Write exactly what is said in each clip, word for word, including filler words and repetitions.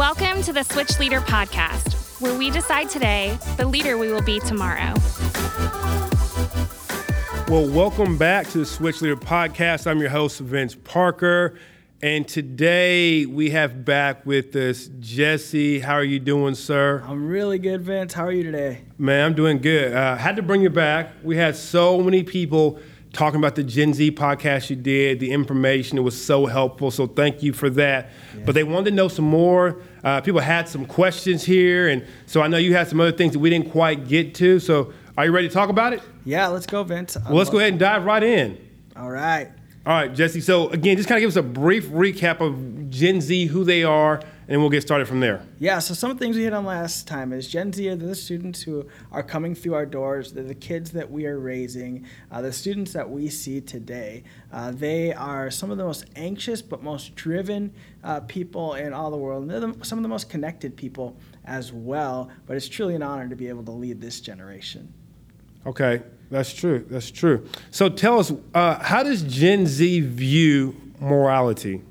Welcome to the Switch Leader Podcast, where we decide today the leader we will be tomorrow. Well, welcome back to the Switch Leader Podcast. I'm your host, Vince Parker, and today we have back with us Jesse. How are you doing, sir? I'm really good, Vince. How are you today? Man, I'm doing good. Uh, had to bring you back. We had so many people talking about the Gen Z podcast you did, the information. It was so helpful, so thank you for that. Yeah. But they wanted to know some more. Uh, people had some questions here, and so I know you had some other things that we didn't quite get to. So are you ready to talk about it? Yeah, let's go, Vince. Well, let's go ahead and dive right in. All right. All right, Jesse. So again, just kind of give us a brief recap of Gen Z, who they are, and we'll get started from there. Yeah, so some things we hit on last time is Gen Z are the students who are coming through our doors. They're the kids that we are raising, uh, the students that we see today. Uh, they are some of the most anxious but most driven uh, people in all the world. And they're the, some of the most connected people as well. But it's truly an honor to be able to lead this generation. Okay, that's true. That's true. So tell us, uh, how does Gen Z view morality?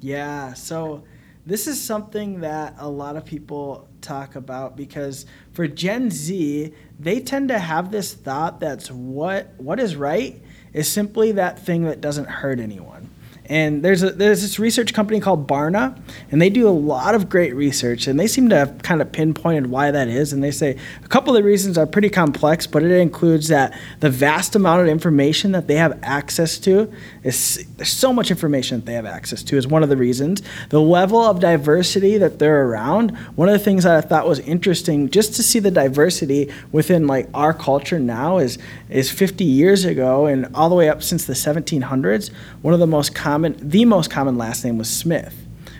Yeah, so this is something that a lot of people talk about because for Gen Z, they tend to have this thought that's what what is right is simply that thing that doesn't hurt anyone. And there's a, there's this research company called Barna, and they do a lot of great research, and they seem to have kind of pinpointed why that is. And they say a couple of the reasons are pretty complex, but it includes that the vast amount of information that they have access to is there's so much information that they have access to is one of the reasons. The level of diversity that they're around. One of the things that I thought was interesting, just to see the diversity within like our culture now is is fifty years ago and all the way up since the seventeen hundreds. One of the most common Common, the most common last name was Smith.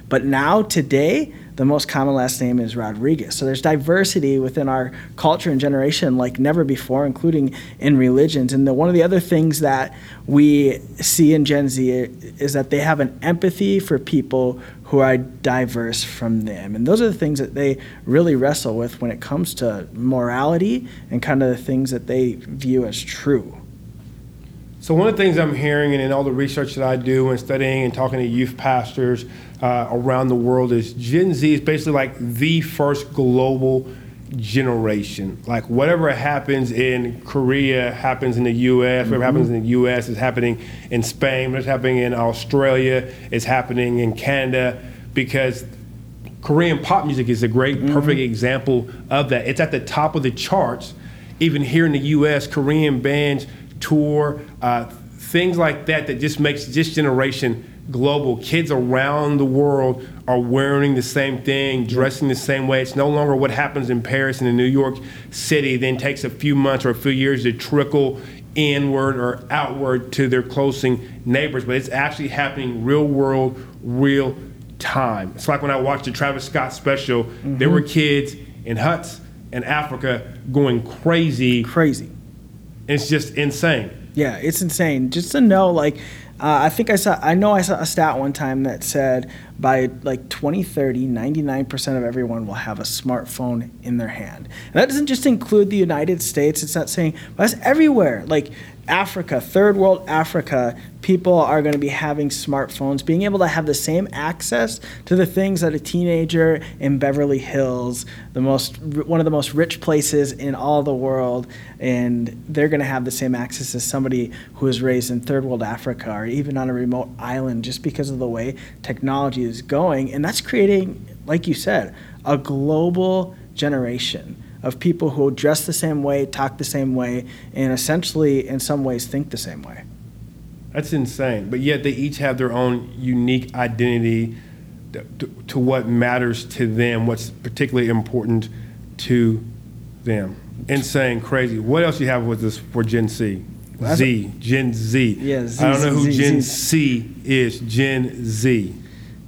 But now, today, the most common last name is Rodriguez. So there's diversity within our culture and generation like never before, including in religions. And the, one of the other things that we see in Gen Z is that they have an empathy for people who are diverse from them. And those are the things that they really wrestle with when it comes to morality and kind of the things that they view as true. So one of the things I'm hearing and in all the research that I do and studying and talking to youth pastors uh, around the world is Gen Z is basically like the first global generation. Like whatever happens in Korea happens in the U S, whatever mm-hmm. happens in the U S is happening in Spain, what's happening in Australia is happening in Canada because Korean pop music is a great, mm-hmm. perfect example of that. It's at the top of the charts. Even here in the U S, Korean bands tour, uh, things like that that just makes this generation global. Kids around the world are wearing the same thing, dressing the same way. It's no longer what happens in Paris and in New York City, then takes a few months or a few years to trickle inward or outward to their closing neighbors, but it's actually happening real world, real time. It's like when I watched the Travis Scott special, mm-hmm. there were kids in huts in Africa going crazy. Crazy. It's just insane. Yeah, it's insane. Just to know, like, uh, I think I saw, I know I saw a stat one time that said by like twenty thirty, ninety-nine percent of everyone will have a smartphone in their hand. And that doesn't just include the United States. It's not saying, but that's everywhere. Like Africa, third world Africa, people are going to be having smartphones, being able to have the same access to the things that a teenager in Beverly Hills, the most one of the most rich places in all the world, and they're going to have the same access as somebody who is raised in third world Africa or even on a remote island just because of the way technology is going. And that's creating, like you said, a global generation of people who dress the same way, talk the same way, and essentially, in some ways, think the same way. That's insane. But yet they each have their own unique identity to, to what matters to them, what's particularly important to them. Insane, crazy. What else do you have with this for Gen Z? Well, Z, a, Gen Z. Yeah, Z. I don't know who Z, Gen Z. C is, Gen Z.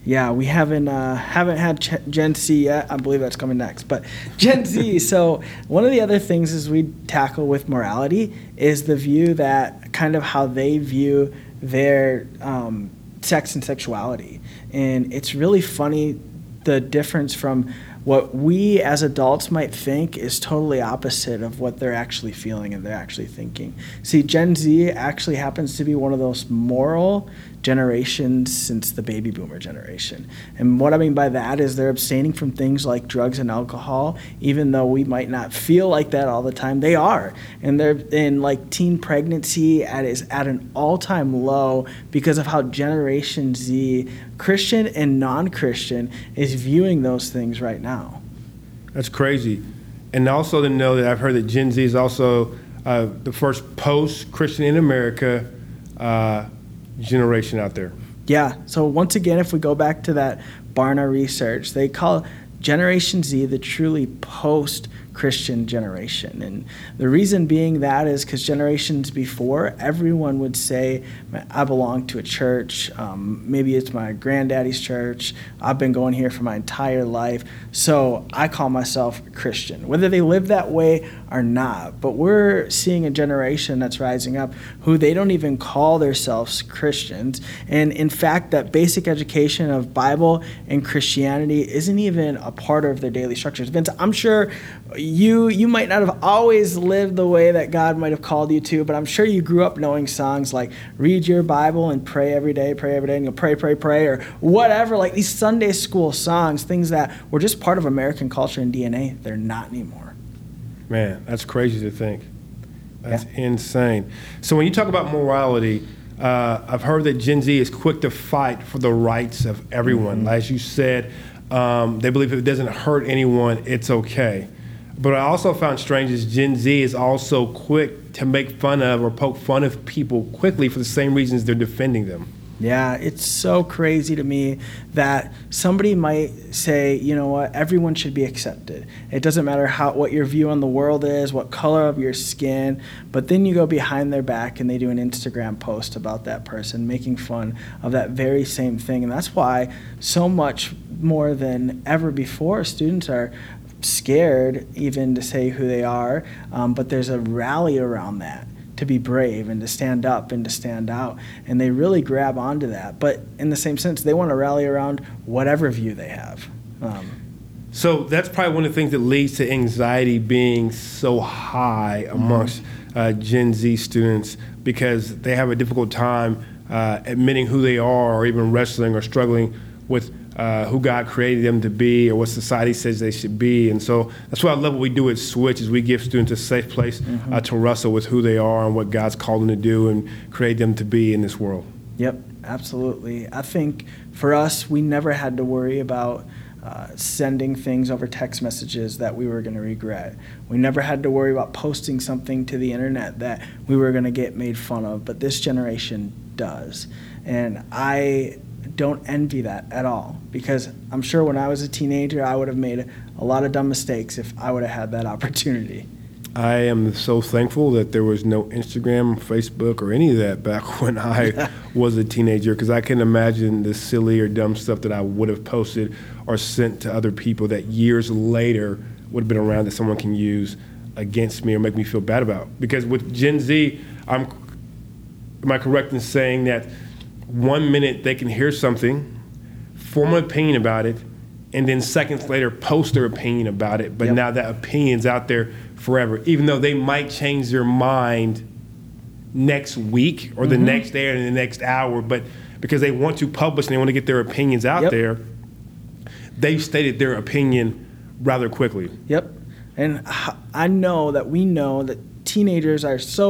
Yeah, we haven't uh, haven't had Ch- Gen Z yet. I believe that's coming next. But Gen Z, so one of the other things is we tackle with morality is the view that kind of how they view their um, sex and sexuality. And it's really funny the difference from what we as adults might think is totally opposite of what they're actually feeling and they're actually thinking. See, Gen Z actually happens to be one of those moral generations since the baby boomer generation. And what I mean by that is they're abstaining from things like drugs and alcohol, even though we might not feel like that all the time. They are. And they're in like teen pregnancy at is at an all-time low because of how Generation Z, Christian and non-Christian, is viewing those things right now. That's crazy. And also to know that I've heard that Gen Z is also uh, the first post-Christian in America uh, generation out there. Yeah. So once again, if we go back to that Barna research, they call Generation Z the truly post-Christian generation. And the reason being that is because generations before, everyone would say, I belong to a church. Um, maybe it's my granddaddy's church. I've been going here for my entire life. So I call myself a Christian, whether they live that way or not. But we're seeing a generation that's rising up who they don't even call themselves Christians. And in fact, that basic education of Bible and Christianity isn't even a part of their daily structures. Vince, I'm sure you you might not have always lived the way that God might have called you to, but I'm sure you grew up knowing songs like read your Bible and pray every day, pray every day, and you'll pray, pray, pray, or whatever, like these Sunday school songs, things that were just part of American culture and D N A. They're not anymore. Man, that's crazy to think. That's yeah. insane. So when you talk about morality, uh, I've heard that Gen Z is quick to fight for the rights of everyone. Mm-hmm. As you said, um, they believe if it doesn't hurt anyone, it's okay. But I also found strange is Gen Z is also quick to make fun of or poke fun of people quickly for the same reasons they're defending them. Yeah, it's so crazy to me that somebody might say, you know what, everyone should be accepted. It doesn't matter how what your view on the world is, what color of your skin, but then you go behind their back and they do an Instagram post about that person, making fun of that very same thing. And that's why so much more than ever before, students are scared even to say who they are, um, but there's a rally around that. To be brave and to stand up and to stand out. And they really grab onto that. But in the same sense, they want to rally around whatever view they have. Um, so that's probably one of the things that leads to anxiety being so high amongst uh, Gen Z students, because they have a difficult time uh, admitting who they are, or even wrestling or struggling with Uh, who God created them to be, or what society says they should be. And so that's why I love what we do at Switch, is we give students a safe place mm-hmm. uh, to wrestle with who they are and what God's called them to do and create them to be in this world. Yep, absolutely. I think for us, we never had to worry about Uh, sending things over text messages that we were going to regret. We never had to worry about posting something to the internet that we were going to get made fun of, but this generation does. And I don't envy that at all, because I'm sure when I was a teenager, I would have made a lot of dumb mistakes if I would have had that opportunity. I am so thankful that there was no Instagram, Facebook, or any of that back when I was a teenager, because I can imagine the silly or dumb stuff that I would have posted or sent to other people that years later would have been around that someone can use against me or make me feel bad about. Because with Gen Z, I'm, am I correct in saying that one minute they can hear something, form an opinion about it, and then seconds later post their opinion about it, but yep. now that opinion's out there forever, even though they might change their mind next week or mm-hmm. the next day or the next hour, but because they want to publish and they want to get their opinions out yep. there, they've stated their opinion rather quickly. Yep. And I know that we know that teenagers are so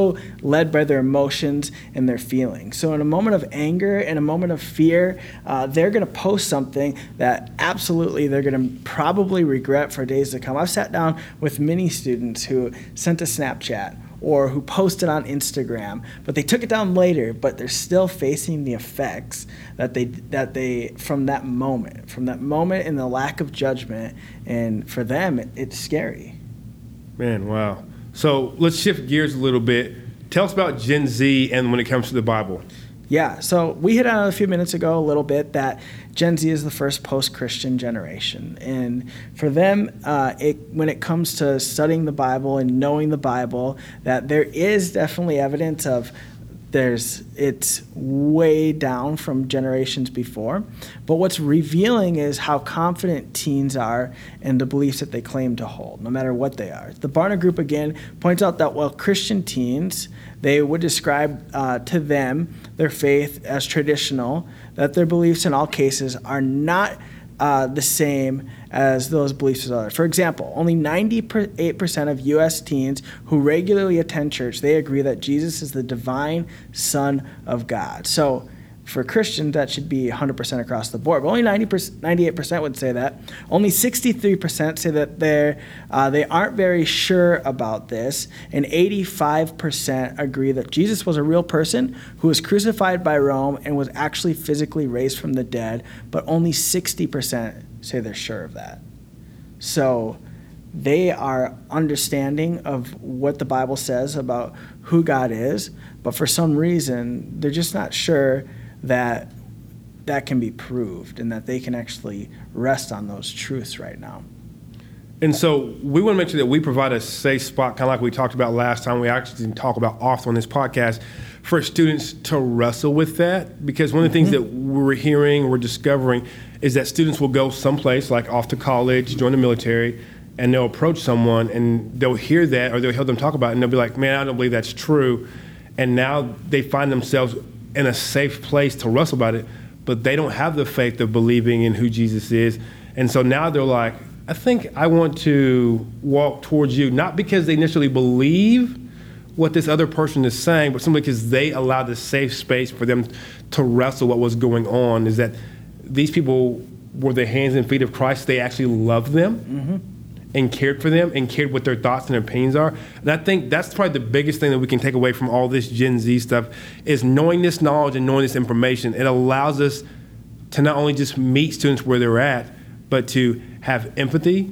led by their emotions and their feelings. So in a moment of anger, in a moment of fear, uh, they're going to post something that absolutely they're going to probably regret for days to come. I've sat down with many students who sent a Snapchat or who posted on Instagram, but they took it down later, but they're still facing the effects that they that they from that moment, from that moment and the lack of judgment. And for them, it, it's scary. Man, wow. So let's shift gears a little bit. Tell us about Gen Z and when it comes to the Bible. Yeah, so we hit on a few minutes ago a little bit that Gen Z is the first post-Christian generation. And for them, uh, it, when it comes to studying the Bible and knowing the Bible, that there is definitely evidence of There's it's way down from generations before. But what's revealing is how confident teens are in the beliefs that they claim to hold, no matter what they are. The Barna Group, again, points out that while Christian teens, they would describe uh, to them their faith as traditional, that their beliefs in all cases are not Uh, the same as those beliefs of others. For example, only ninety-eight percent of U S teens who regularly attend church, they agree that Jesus is the divine Son of God. So for Christians, that should be one hundred percent across the board. But only ninety percent, ninety-eight percent would say that. Only sixty-three percent say that they're, uh, they aren't very sure about this. And eighty-five percent agree that Jesus was a real person who was crucified by Rome and was actually physically raised from the dead. But only sixty percent say they're sure of that. So they are understanding of what the Bible says about who God is. But for some reason, they're just not sure that that can be proved and that they can actually rest on those truths right now. And so we want to make sure that we provide a safe spot, kind of like we talked about last time. We actually didn't talk about often on this podcast, for students to wrestle with that, because one of the mm-hmm. things that we're hearing, we're discovering, is that students will go someplace, like off to college, join the military, and they'll approach someone and they'll hear that, or they'll hear them talk about it, and they'll be like, man, I don't believe that's true. And now they find themselves in a safe place to wrestle about it, but they don't have the faith of believing in who Jesus is. And so now they're like, I think I want to walk towards you, not because they initially believe what this other person is saying, but simply because they allowed the safe space for them to wrestle what was going on, is that these people were the hands and feet of Christ. They actually loved them mm-hmm. and cared for them and cared what their thoughts and opinions are. And I think that's probably the biggest thing that we can take away from all this Gen Z stuff, is knowing this knowledge and knowing this information. It allows us to not only just meet students where they're at, but to have empathy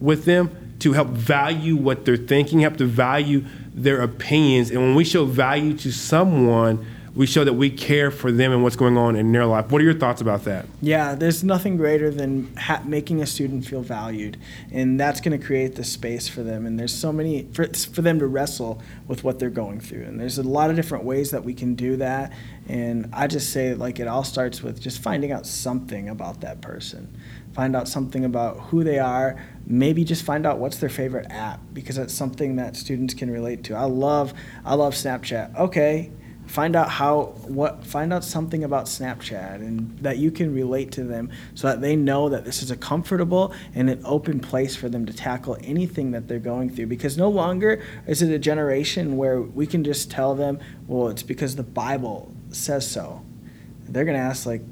with them, to help value what they're thinking, help to value their opinions. And when we show value to someone, we show that we care for them and what's going on in their life. What are your thoughts about that? Yeah, there's nothing greater than ha- making a student feel valued, and that's going to create the space for them. And there's so many for, for them to wrestle with what they're going through. And there's a lot of different ways that we can do that. And I just say, like, it all starts with just finding out something about that person. Find out something about who they are. Maybe just find out what's their favorite app, because that's something that students can relate to. I love, I love Snapchat. Okay. Find out how what find out something about Snapchat, and that you can relate to them, so that they know that this is a comfortable and an open place for them to tackle anything that they're going through. Because no longer is it a generation where we can just tell them, well, it's because the Bible says so. They're going to ask, like,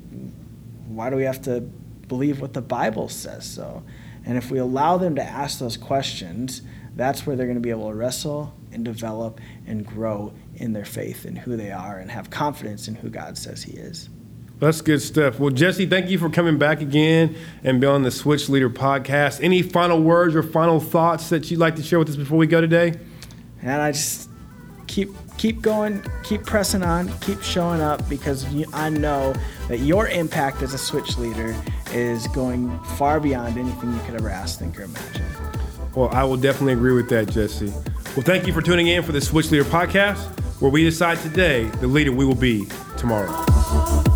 why do we have to believe what the Bible says so? And if we allow them to ask those questions, that's where they're going to be able to wrestle and develop and grow in their faith and who they are, and have confidence in who God says he is. That's good stuff. Well, Jesse, thank you for coming back again and being on the Switch Leader podcast. Any final words or final thoughts that you'd like to share with us before we go today? And I just keep keep going, keep pressing on, keep showing up, because I know that your impact as a Switch Leader is going far beyond anything you could ever ask, think, or imagine. Well, I will definitely agree with that, Jesse. Well, thank you for tuning in for the Switch Leader podcast, where we decide today the leader we will be tomorrow.